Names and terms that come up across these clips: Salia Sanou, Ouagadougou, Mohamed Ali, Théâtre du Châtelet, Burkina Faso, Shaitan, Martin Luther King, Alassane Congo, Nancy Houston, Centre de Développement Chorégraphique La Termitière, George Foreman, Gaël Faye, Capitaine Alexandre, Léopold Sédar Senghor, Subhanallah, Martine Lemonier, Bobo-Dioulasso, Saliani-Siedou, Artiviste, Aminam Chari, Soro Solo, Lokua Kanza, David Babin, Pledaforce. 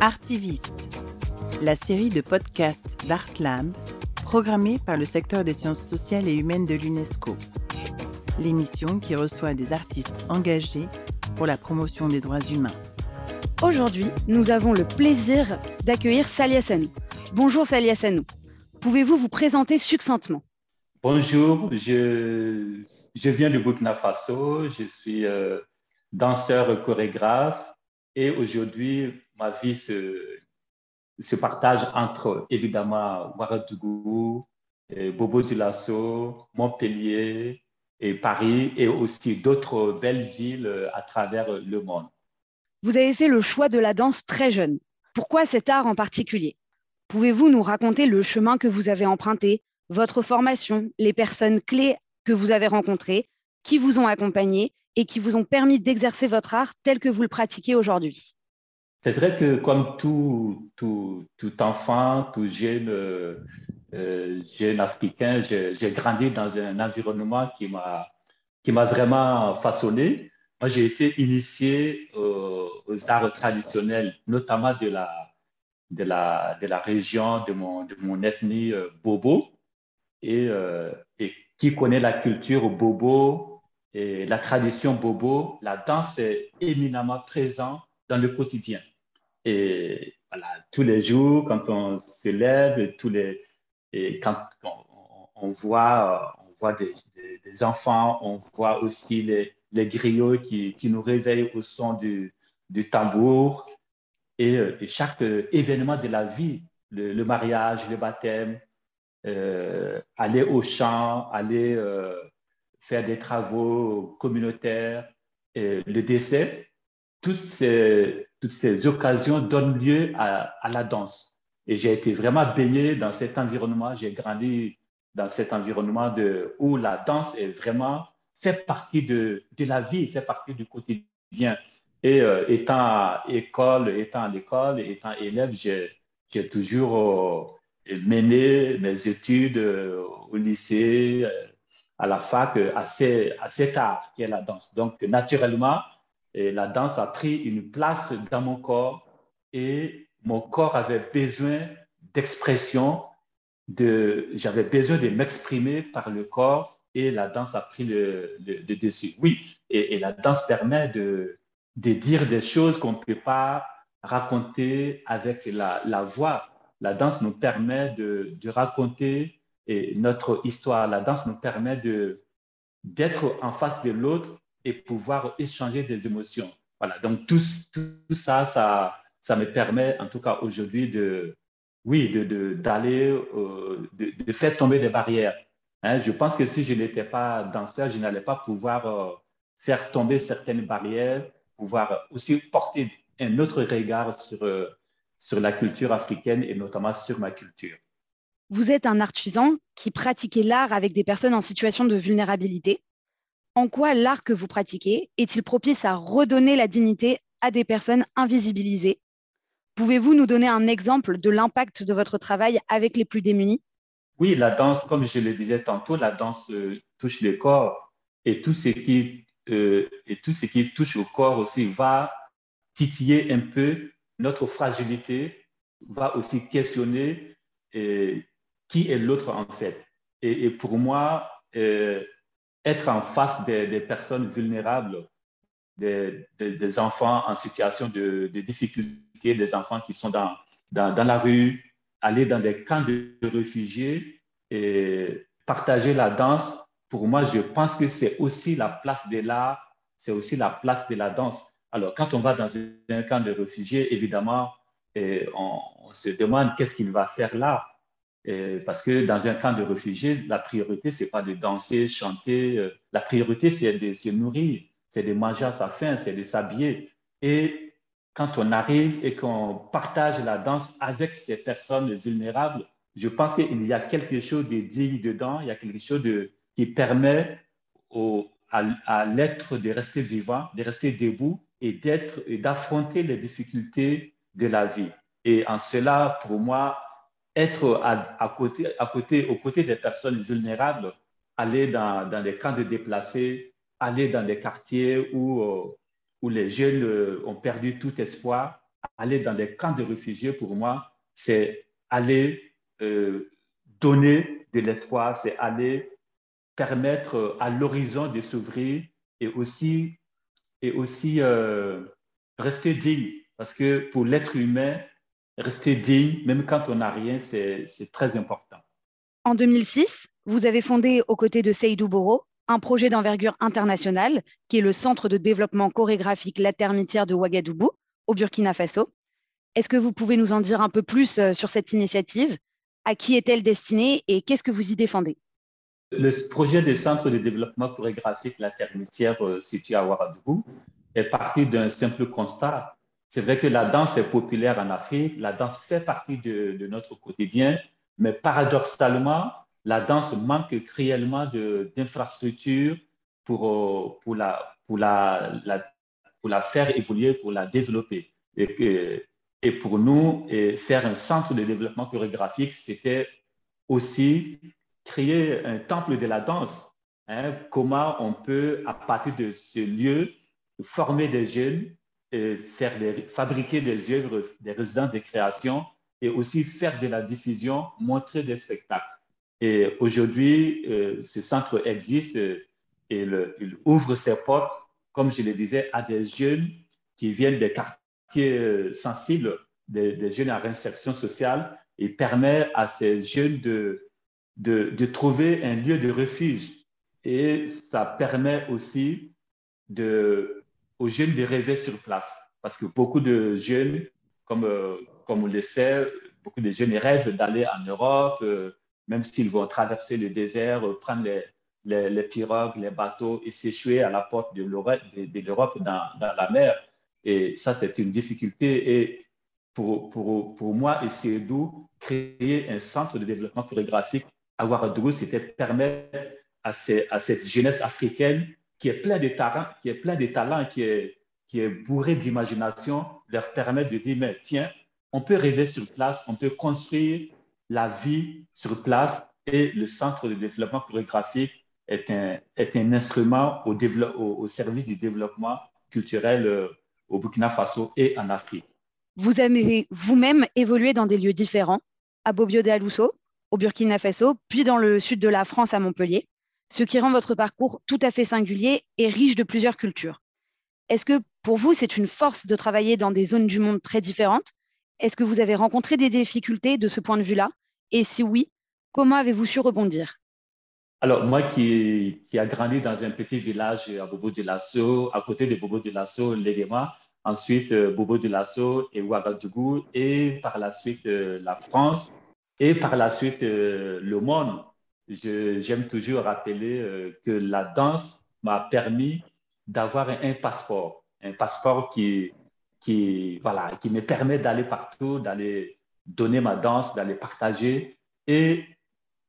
Artiviste, la série de podcasts d'ArtLab programmée par le secteur des sciences sociales et humaines de l'UNESCO. L'émission qui reçoit des artistes engagés pour la promotion des droits humains. Aujourd'hui, nous avons le plaisir d'accueillir Salia Sanou. Bonjour Salia Sanou. Pouvez-vous vous présenter succinctement ? Bonjour, je viens du Burkina Faso, je suis danseur chorégraphe et aujourd'hui, ma vie se partage entre, évidemment, Ouagadougou, Bobo-Dioulasso, Montpellier et Paris et aussi d'autres belles villes à travers le monde. Vous avez fait le choix de la danse très jeune. Pourquoi cet art en particulier ? Pouvez-vous nous raconter le chemin que vous avez emprunté, votre formation, les personnes clés que vous avez rencontrées, qui vous ont accompagné et qui vous ont permis d'exercer votre art tel que vous le pratiquez aujourd'hui ? C'est vrai que comme tout enfant, tout jeune Africain, j'ai grandi dans un environnement qui m'a vraiment façonné. Moi, j'ai été initié aux arts traditionnels, notamment de la région de mon ethnie Bobo. Et qui connaît la culture Bobo et la tradition Bobo, la danse est éminemment présente dans le quotidien. Et voilà, tous les jours, quand on se lève, et quand on voit des enfants, on voit aussi les griots qui nous réveillent au son du tambour. Et chaque événement de la vie, le mariage, le baptême, aller au champ, aller faire des travaux communautaires, le décès, toutes ces occasions donnent lieu à la danse. Et j'ai été vraiment baigné dans cet environnement, j'ai grandi dans cet environnement où la danse est vraiment, fait partie de la vie, fait partie du quotidien. Et étant à l'école, étant élève, j'ai toujours mené mes études au lycée, à la fac, à cet art qui est la danse. Donc, naturellement, la danse a pris une place dans mon corps et mon corps avait besoin d'expression, j'avais besoin de m'exprimer par le corps et la danse a pris le dessus. Oui, et la danse permet de dire des choses qu'on ne peut pas raconter avec la voix. La danse nous permet de raconter notre histoire. La danse nous permet d'être en face de l'autre et pouvoir échanger des émotions. Voilà, donc tout ça me permet, en tout cas aujourd'hui, d'aller, de faire tomber des barrières. Hein, je pense que si je n'étais pas danseur, je n'allais pas pouvoir faire tomber certaines barrières, pouvoir aussi porter un autre regard sur la culture africaine et notamment sur ma culture. Vous êtes un artisan qui pratiquait l'art avec des personnes en situation de vulnérabilité. En quoi l'art que vous pratiquez est-il propice à redonner la dignité à des personnes invisibilisées ? Pouvez-vous nous donner un exemple de l'impact de votre travail avec les plus démunis ? Oui, la danse, comme je le disais tantôt, la danse touche le corps et tout ce qui touche au corps aussi va titiller un peu notre fragilité, va aussi questionner qui est l'autre en fait. Et pour moi, être en face des personnes vulnérables, des enfants en situation de difficulté, des enfants qui sont dans la rue, aller dans des camps de réfugiés et partager la danse, pour moi, je pense que c'est aussi la place de l'art, c'est aussi la place de la danse. Alors, quand on va dans un camp de réfugiés, évidemment, on se demande qu'est-ce qu'il va faire là. Parce que dans un camp de réfugiés, la priorité, ce n'est pas de danser, chanter. La priorité, c'est de se nourrir, c'est de manger à sa faim, c'est de s'habiller. Et quand on arrive et qu'on partage la danse avec ces personnes vulnérables, je pense qu'il y a quelque chose de digne dedans, il y a quelque chose qui permet à l'être de rester vivant, de rester debout et d'affronter les difficultés de la vie. Et en cela, pour moi, être aux côtés des personnes vulnérables, aller dans des camps de déplacés, aller dans des quartiers où les jeunes ont perdu tout espoir, aller dans les camps de réfugiés, pour moi, c'est aller donner de l'espoir, c'est aller permettre à l'horizon de s'ouvrir et aussi rester digne. Parce que pour l'être humain, rester digne, même quand on n'a rien, c'est très important. En 2006, vous avez fondé aux côtés de Seydou Boro un projet d'envergure internationale qui est le Centre de Développement Chorégraphique La Termitière de Ouagadougou, au Burkina Faso. Est-ce que vous pouvez nous en dire un peu plus sur cette initiative? À qui est-elle destinée et qu'est-ce que vous y défendez? Le projet du Centre de Développement Chorégraphique La Termitière situé à Ouagadougou est parti d'un simple constat. C'est vrai que la danse est populaire en Afrique, la danse fait partie de notre quotidien, mais paradoxalement, la danse manque cruellement d'infrastructures pour la faire évoluer, pour la développer. Et pour nous, faire un centre de développement chorégraphique, c'était aussi créer un temple de la danse. Hein, comment on peut, à partir de ce lieu, former des jeunes, et fabriquer des œuvres, des résidences de création et aussi faire de la diffusion, montrer des spectacles. Et aujourd'hui, ce centre existe et il ouvre ses portes, comme je le disais, à des jeunes qui viennent des quartiers sensibles, des jeunes à réinsertion sociale, et permet à ces jeunes de trouver un lieu de refuge. Et ça permet aussi aux jeunes de rêver sur place. Parce que beaucoup de jeunes, comme on le sait, beaucoup de jeunes rêvent d'aller en Europe, même s'ils vont traverser le désert, prendre les pirogues, les bateaux et s'échouer à la porte de l'Europe dans la mer. Et ça, c'est une difficulté. Et pour moi et Seydou, créer un centre de développement chorégraphique à Ouagadougou, c'était permettre à cette jeunesse africaine qui est pleine de talents, qui est bourrée d'imagination, leur permettre de dire, mais tiens, on peut rêver sur place, on peut construire la vie sur place, et le centre de développement chorégraphique est un instrument au service du développement culturel au Burkina Faso et en Afrique. Vous avez vous-même évolué dans des lieux différents, à Bobiodé-Alousso, au Burkina Faso, puis dans le sud de la France à Montpellier, ce qui rend votre parcours tout à fait singulier et riche de plusieurs cultures. Est-ce que pour vous, c'est une force de travailler dans des zones du monde très différentes? Est-ce que vous avez rencontré des difficultés de ce point de vue-là? Et si oui, comment avez-vous su rebondir? Alors, moi qui a grandi dans un petit village à Bobo-Dioulasso, à côté de Bobo-Dioulasso, Léguéma, ensuite Bobo-Dioulasso et Ouagadougou, et par la suite la France, et par la suite le monde. J'aime toujours rappeler que la danse m'a permis d'avoir un passeport qui me permet d'aller partout, d'aller donner ma danse, d'aller partager. Et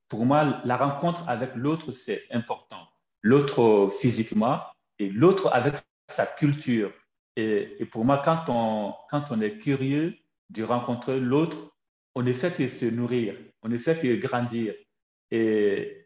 pour moi, la rencontre avec l'autre, c'est important. L'autre physiquement et l'autre avec sa culture. Et pour moi, quand on est curieux de rencontrer l'autre, on ne fait que se nourrir, on ne fait que grandir. Et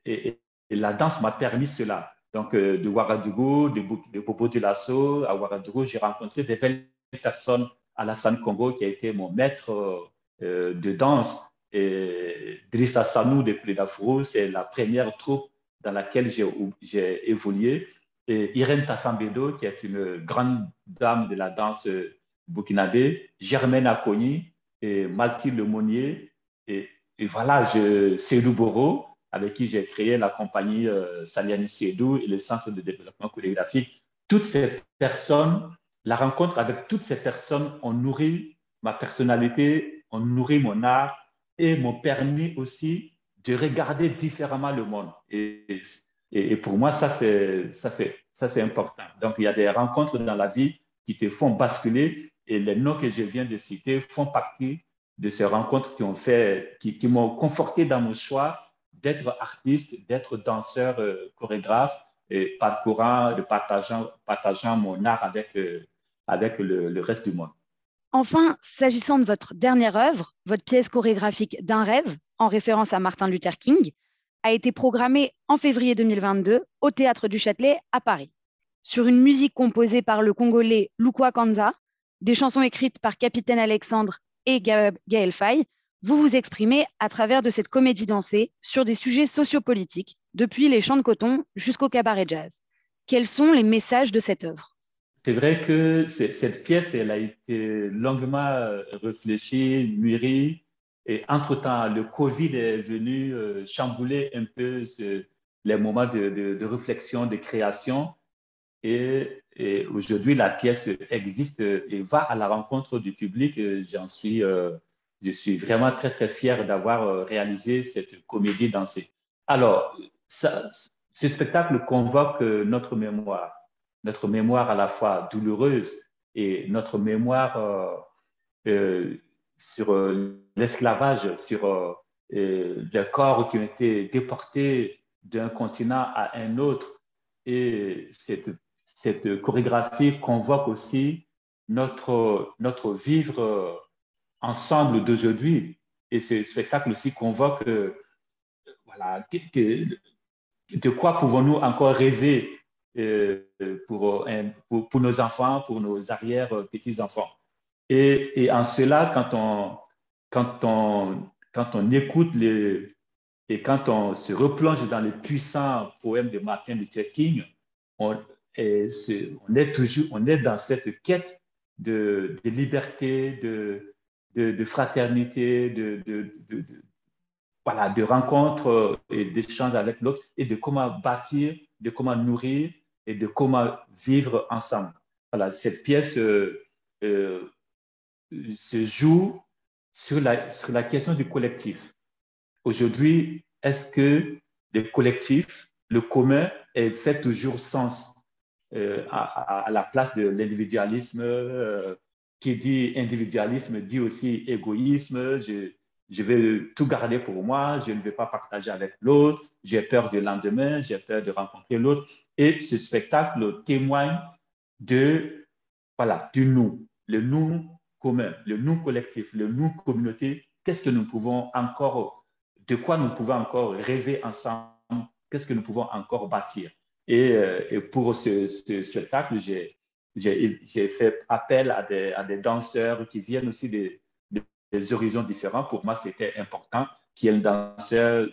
la danse m'a permis cela. Donc, de Ouagadougou, de Bobo-Dioulasso à Ouagadougou, j'ai rencontré des belles personne, Alassane Congo, qui a été mon maître de danse, et Drissa Sanou de Pledaforce, c'est la première troupe dans laquelle j'ai évolué, et Irène Tassambedo, qui est une grande dame de la danse burkinabé, Germaine Akoni, et Martine Lemonier, et voilà, Seydou Boro, avec qui j'ai créé la compagnie Saliani-Siedou et le Centre de développement chorégraphique. Toutes ces personnes, la rencontre avec toutes ces personnes ont nourri ma personnalité, ont nourri mon art et m'ont permis aussi de regarder différemment le monde. Et pour moi, ça c'est important. Donc, il y a des rencontres dans la vie qui te font basculer, et les noms que je viens de citer font partie de ces rencontres qui m'ont conforté dans mon choix d'être artiste, d'être danseur, chorégraphe, et partageant mon art avec le reste du monde. Enfin, s'agissant de votre dernière œuvre, votre pièce chorégraphique D'un rêve, en référence à Martin Luther King, a été programmée en février 2022 au Théâtre du Châtelet à Paris. Sur une musique composée par le Congolais Lokua Kanza, des chansons écrites par Capitaine Alexandre et Gaël Faye, vous vous exprimez à travers de cette comédie dansée sur des sujets sociopolitiques, depuis les champs de coton jusqu'au cabaret jazz. Quels sont les messages de cette œuvre? C'est vrai que cette pièce, elle a été longuement réfléchie, mûrie, et entre-temps, le Covid est venu chambouler un peu les moments de réflexion, de création, et aujourd'hui, la pièce existe et va à la rencontre du public. Je suis vraiment très, très fier d'avoir réalisé cette comédie dansée. Alors, ce spectacle convoque notre mémoire à la fois douloureuse et notre mémoire sur l'esclavage, sur les corps qui ont été déportés d'un continent à un autre. Et cette chorégraphie convoque aussi notre vivre ensemble d'aujourd'hui. Et ce spectacle aussi convoque voilà, de quoi pouvons-nous encore rêver pour nos enfants, pour nos arrière-petits-enfants. Et en cela, quand on écoute et quand on se replonge dans les puissants poèmes de Martin Luther King, on est dans cette quête de liberté, de fraternité, voilà, de rencontres et d'échanges avec l'autre, et de comment bâtir, de comment nourrir et de comment vivre ensemble. Voilà, cette pièce se joue sur la question du collectif. Aujourd'hui, est-ce que le collectif, le commun, fait toujours sens à la place de l'individualisme? Qui dit individualisme dit aussi égoïsme, je vais tout garder pour moi, je ne vais pas partager avec l'autre, j'ai peur du lendemain, j'ai peur de rencontrer l'autre. Et ce spectacle témoigne du nous, le nous commun, le nous collectif, le nous communauté. Qu'est-ce que nous pouvons encore, de quoi nous pouvons encore rêver ensemble, qu'est-ce que nous pouvons encore bâtir. Et pour ce spectacle, j'ai fait appel à des danseurs qui viennent aussi des horizons différents. Pour moi, c'était important qu'il y ait une danseuse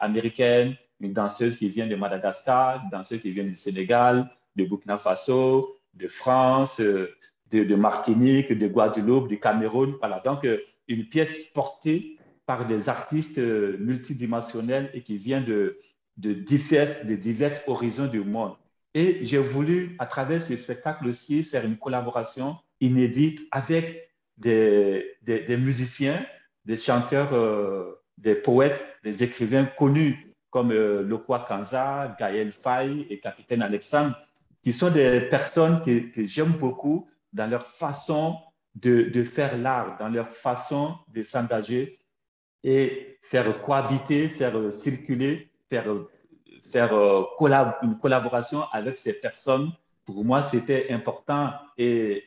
américaine, une danseuse qui vient de Madagascar, une danseuse qui vient du Sénégal, de Burkina Faso, de France, de Martinique, de Guadeloupe, du Cameroun. Voilà, donc une pièce portée par des artistes multidimensionnels et qui viennent de divers horizons du monde. Et j'ai voulu, à travers ce spectacle aussi, faire une collaboration inédite avec des musiciens, des chanteurs, des poètes, des écrivains connus comme Lokua Kanza, Gaël Faye et Capitaine Alexandre, qui sont des personnes que j'aime beaucoup dans leur façon de faire l'art, dans leur façon de s'engager et faire cohabiter, faire circuler, faire une collaboration avec ces personnes. Pour moi, c'était important et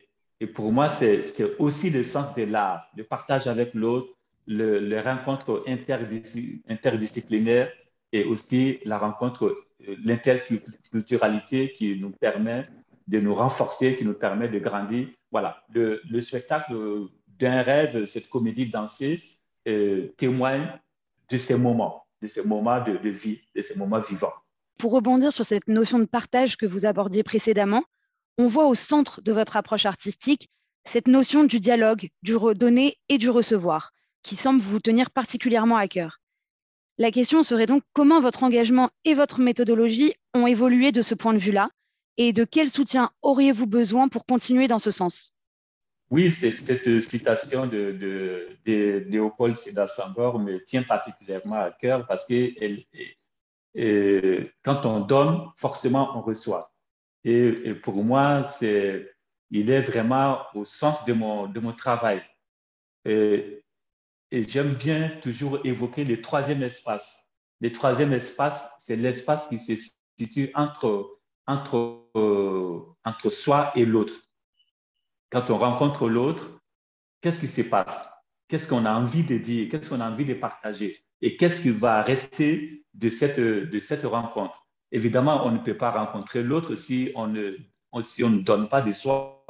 pour moi, c'est aussi le sens de l'art, le partage avec l'autre, les rencontres interdisciplinaires et aussi la rencontre, l'interculturalité qui nous permet de nous renforcer, qui nous permet de grandir. Voilà, le spectacle d'un rêve, cette comédie dansée, témoigne de ces moments. De ces moments de vie, de ces moments vivants. Pour rebondir sur cette notion de partage que vous abordiez précédemment, on voit au centre de votre approche artistique cette notion du dialogue, du redonner et du recevoir, qui semble vous tenir particulièrement à cœur. La question serait donc comment votre engagement et votre méthodologie ont évolué de ce point de vue-là, et de quel soutien auriez-vous besoin pour continuer dans ce sens? Oui, cette citation de Léopold Sédar Senghor me tient particulièrement à cœur parce que quand on donne, forcément on reçoit. Et pour moi, il est vraiment au sens de mon travail. Et j'aime bien toujours évoquer le troisième espace. Le troisième espace, c'est l'espace qui se situe entre soi et l'autre. Quand on rencontre l'autre, qu'est-ce qui se passe? Qu'est-ce qu'on a envie de dire? Qu'est-ce qu'on a envie de partager? Et qu'est-ce qui va rester de cette rencontre? Évidemment, on ne peut pas rencontrer l'autre si on ne donne pas de soi,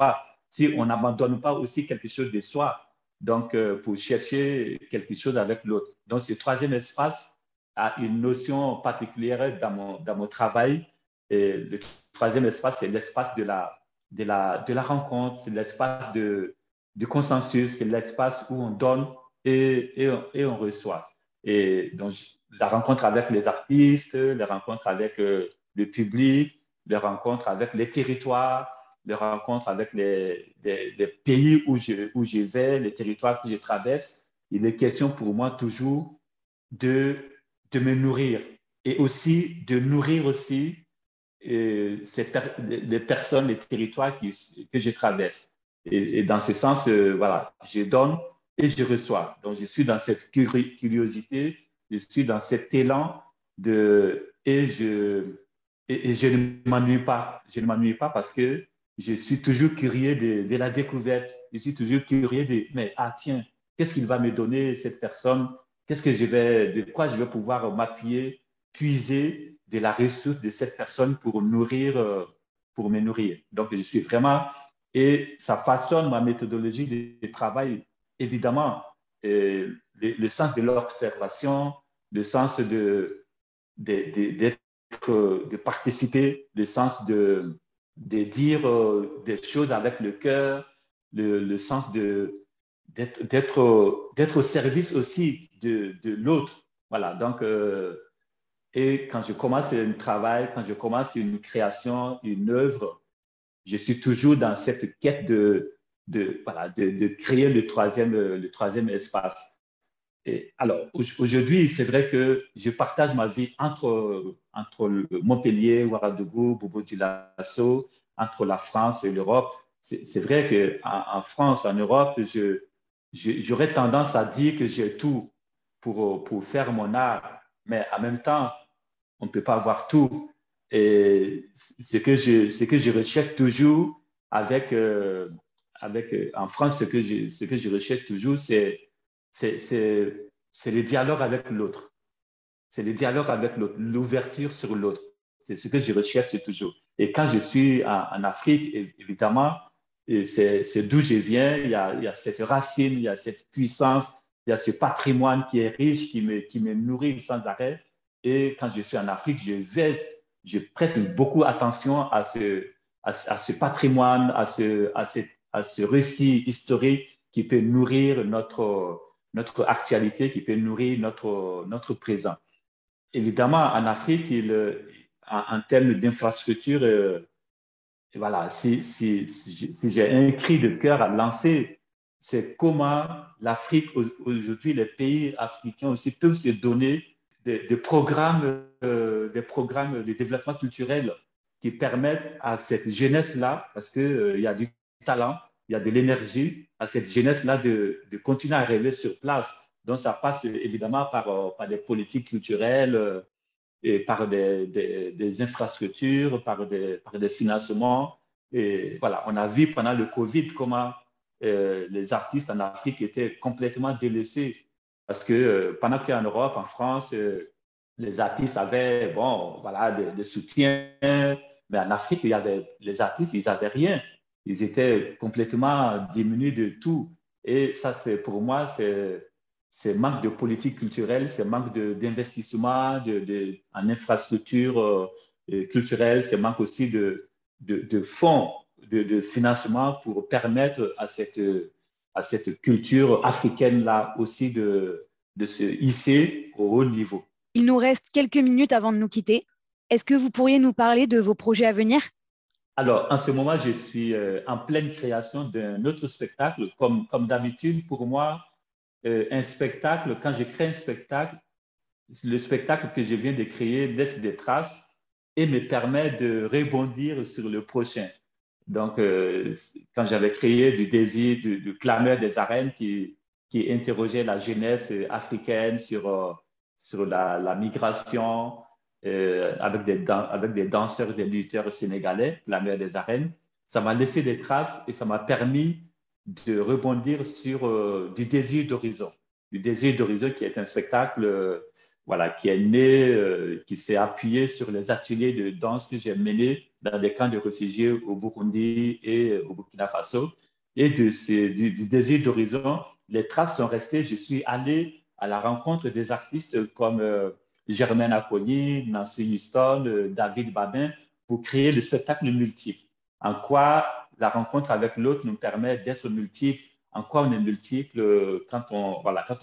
si on n'abandonne pas aussi quelque chose de soi, donc pour chercher quelque chose avec l'autre. Donc ce troisième espace a une notion particulière dans mon travail. Et le troisième espace, c'est l'espace de la rencontre, c'est l'espace du consensus, c'est l'espace où on donne et on reçoit. Et donc, la rencontre avec les artistes, la rencontre avec le public, la rencontre avec les territoires, la rencontre avec les pays où je vais, les territoires que je traverse. Il est question pour moi toujours de me nourrir et aussi de nourrir aussi les personnes, les territoires que je traverse. Et dans ce sens, voilà, je donne et je reçois. Donc, je suis dans cette curiosité, je suis dans cet élan et je ne m'ennuie pas. Je ne m'ennuie pas parce que je suis toujours curieux de la découverte. Je suis toujours curieux mais tiens, qu'est-ce qu'il va me donner cette personne? Qu'est-ce que de quoi je vais pouvoir m'appuyer, puiser de la ressource de cette personne pour me nourrir. Donc, je suis vraiment... Et ça façonne ma méthodologie de travail, évidemment. Le sens de l'observation, le sens de participer, le sens de dire des choses avec le cœur, le sens d'être au service aussi de l'autre. Voilà, donc... Et quand je commence un travail, quand je commence une création, une œuvre, je suis toujours dans cette quête de créer le troisième espace. Et alors, aujourd'hui, c'est vrai que je partage ma vie entre Montpellier, Ouagadougou, Bobo-Dioulasso, entre la France et l'Europe. C'est vrai qu'en France, en Europe, j'aurais tendance à dire que j'ai tout pour faire mon art, mais en même temps, on ne peut pas avoir tout. Et ce que je recherche toujours en France, ce que je recherche toujours, c'est le dialogue avec l'autre. C'est le dialogue avec l'autre, l'ouverture sur l'autre. C'est ce que je recherche toujours. Et quand je suis en Afrique, évidemment, c'est d'où je viens, il y a cette racine, il y a cette puissance, il y a ce patrimoine qui est riche, qui me nourrit sans arrêt. Et quand je suis en Afrique, je prête beaucoup attention à ce patrimoine, à ce récit historique qui peut nourrir notre actualité, qui peut nourrir notre présent. Évidemment, en Afrique, en termes d'infrastructure, voilà, si j'ai un cri de cœur à lancer, c'est comment l'Afrique, aujourd'hui, les pays africains aussi peuvent se donner des programmes de développement culturel qui permettent à cette jeunesse-là, parce qu'il y a du talent, il y a de l'énergie, à cette jeunesse-là de continuer à rêver sur place. Donc, ça passe évidemment par des politiques culturelles, et par des infrastructures, par des financements. Et voilà, on a vu pendant le Covid comment les artistes en Afrique étaient complètement délaissés. Parce que pendant qu'en Europe, en France, les artistes avaient, bon, voilà, des soutiens, mais en Afrique, les artistes, ils n'avaient rien. Ils étaient complètement diminués de tout. Et ça, pour moi, c'est manque de politique culturelle, c'est manque d'investissement en infrastructure culturelle, c'est manque aussi de fonds, de financement pour permettre à cette culture africaine-là aussi de se hisser au haut niveau. Il nous reste quelques minutes avant de nous quitter. Est-ce que vous pourriez nous parler de vos projets à venir? Alors, en ce moment, je suis en pleine création d'un autre spectacle. Comme d'habitude, pour moi, un spectacle, quand je crée un spectacle, le spectacle que je viens de créer laisse des traces et me permet de rebondir sur le prochain. Donc, quand j'avais créé du désir, du clameur des arènes qui interrogeait la jeunesse africaine sur la migration avec des danseurs, des lutteurs sénégalais, clameur des arènes, ça m'a laissé des traces et ça m'a permis de rebondir sur du désir d'horizon. Du désir d'horizon qui est un spectacle voilà, qui est né, qui s'est appuyé sur les ateliers de danse que j'ai menés dans des camps de réfugiés au Burundi et au Burkina Faso. et du désir d'horizon, les traces sont restées. Je suis allé à la rencontre des artistes comme Germaine Akoni, Nancy Houston, David Babin, pour créer le spectacle multiple. En quoi la rencontre avec l'autre nous permet d'être multiple, en quoi on est multiple quand on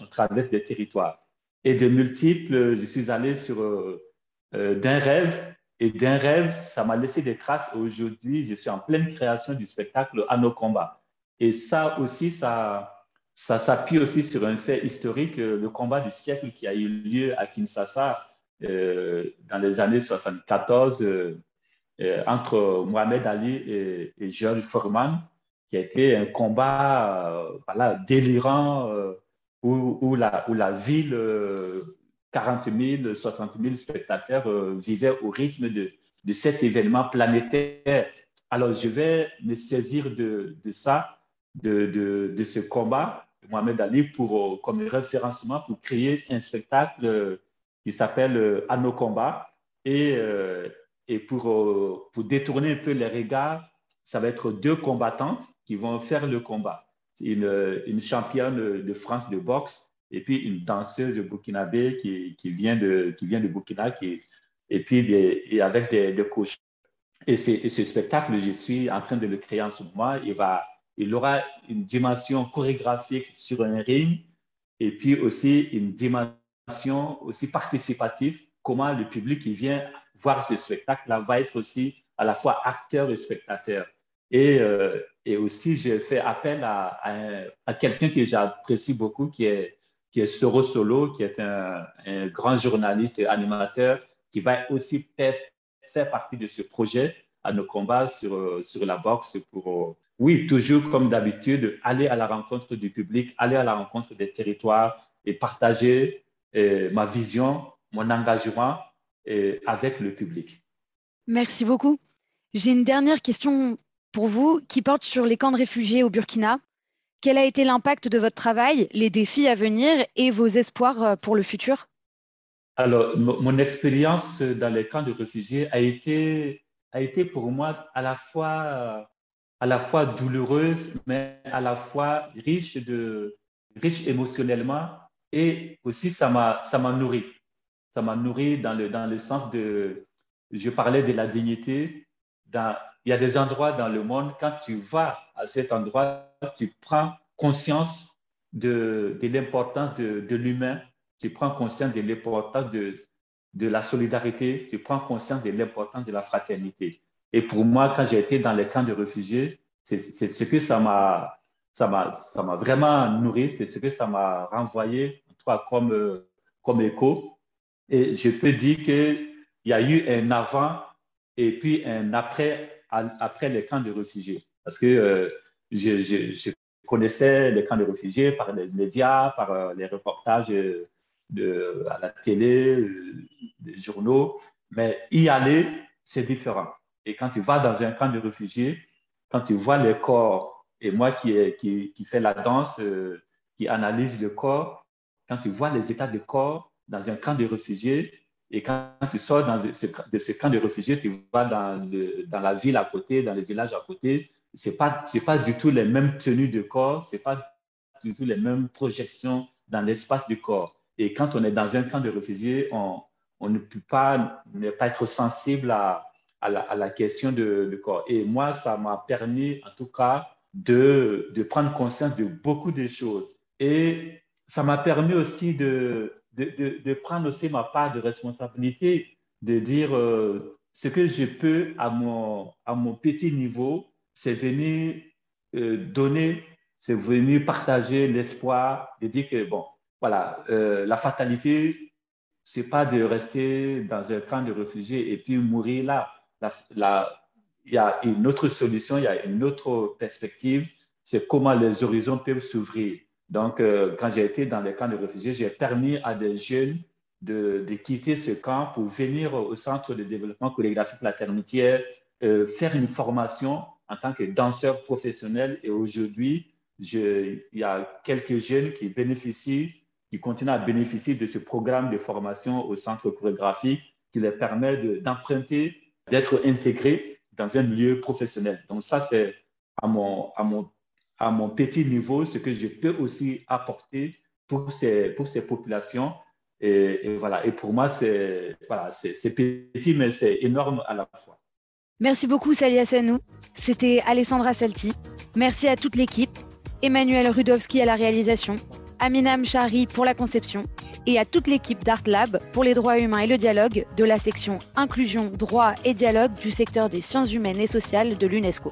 traverse des territoires. Et de multiples, je suis allé sur d'un rêve, et d'un rêve, ça m'a laissé des traces. Aujourd'hui, je suis en pleine création du spectacle à nos combats. Et ça aussi, ça s'appuie aussi sur un fait historique, le combat du siècle qui a eu lieu à Kinshasa dans les années 74 entre Mohamed Ali et George Foreman, qui a été un combat délirant où la ville, 40 000, 60 000 spectateurs vivaient au rythme de cet événement planétaire. Alors, je vais me saisir de ce combat de Mohamed Ali comme référencement pour créer un spectacle qui s'appelle « À nos combats ». Et pour détourner un peu les regards, ça va être deux combattantes qui vont faire le combat. Une championne de France de boxe et puis une danseuse burkinabé qui vient de Burkina, avec des coachs. Et ce spectacle, je suis en train de le créer en ce moment. Il aura une dimension chorégraphique sur un ring et puis aussi une dimension aussi participative. Comment le public qui vient voir ce spectacle-là va être aussi à la fois acteur et spectateur. Et aussi, j'ai fait appel à quelqu'un que j'apprécie beaucoup, qui est Soro Solo, qui est un grand journaliste et animateur, qui va aussi faire partie de ce projet à nos combats sur la boxe pour, oui, toujours comme d'habitude, aller à la rencontre du public, aller à la rencontre des territoires et partager ma vision, mon engagement avec le public. Merci beaucoup. J'ai une dernière question pour vous qui porte sur les camps de réfugiés au Burkina. Quel a été l'impact de votre travail, les défis à venir et vos espoirs pour le futur? Alors, mon expérience dans les camps de réfugiés a été pour moi à la fois douloureuse, mais à la fois riche émotionnellement, et aussi ça m'a nourri. Ça m'a nourri dans le sens de... Je parlais de la dignité. Il y a des endroits dans le monde, quand tu vas à cet endroit, tu prends conscience de l'importance de l'humain, tu prends conscience de l'importance de la solidarité, tu prends conscience de l'importance de la fraternité. Et pour moi, quand j'ai été dans les camps de réfugiés, c'est ce que ça m'a vraiment nourri, c'est ce que ça m'a renvoyé comme écho. Et je peux dire qu'il y a eu un avant et puis un après les camps de réfugiés. Parce que je connaissais les camps de réfugiés par les médias, par les reportages à la télé, les journaux. Mais y aller, c'est différent. Et quand tu vas dans un camp de réfugiés, quand tu vois les corps, et moi qui fais la danse, qui analyse le corps, quand tu vois les états de corps dans un camp de réfugiés, et quand tu sors de ce camp de réfugiés, tu vas dans la ville à côté, dans les villages à côté, c'est pas du tout les mêmes tenues de corps, c'est pas du tout les mêmes projections dans l'espace du corps. Et quand on est dans un camp de réfugiés, on ne peut pas être sensible à la question du corps. Et moi, ça m'a permis, en tout cas, de prendre conscience de beaucoup de choses. Et ça m'a permis aussi de prendre aussi ma part de responsabilité, de dire ce que je peux à mon petit niveau, c'est venir donner, c'est venir partager l'espoir, de dire que bon, voilà, la fatalité, c'est pas de rester dans un camp de réfugiés et puis mourir là. Il y a une autre solution, il y a une autre perspective, c'est comment les horizons peuvent s'ouvrir. Donc, quand j'ai été dans les camps de réfugiés, j'ai permis à des jeunes de quitter ce camp pour venir au Centre de Développement Chorégraphique La Termitière, faire une formation en tant que danseur professionnel. Et aujourd'hui, il y a quelques jeunes qui continuent à bénéficier de ce programme de formation au Centre chorégraphique qui leur permet d'emprunter, d'être intégrés dans un milieu professionnel. Donc ça, c'est à mon à mon petit niveau, ce que je peux aussi apporter pour ces populations. Et voilà. Et pour moi, c'est voilà, petit, mais c'est énorme à la fois. Merci beaucoup, Salia Sanou. C'était Alessandra Selti. Merci à toute l'équipe. Emmanuel Rudowski à la réalisation, Aminam Chari pour la conception et à toute l'équipe d'Art Lab pour les droits humains et le dialogue de la section Inclusion, droits et dialogue du secteur des sciences humaines et sociales de l'UNESCO.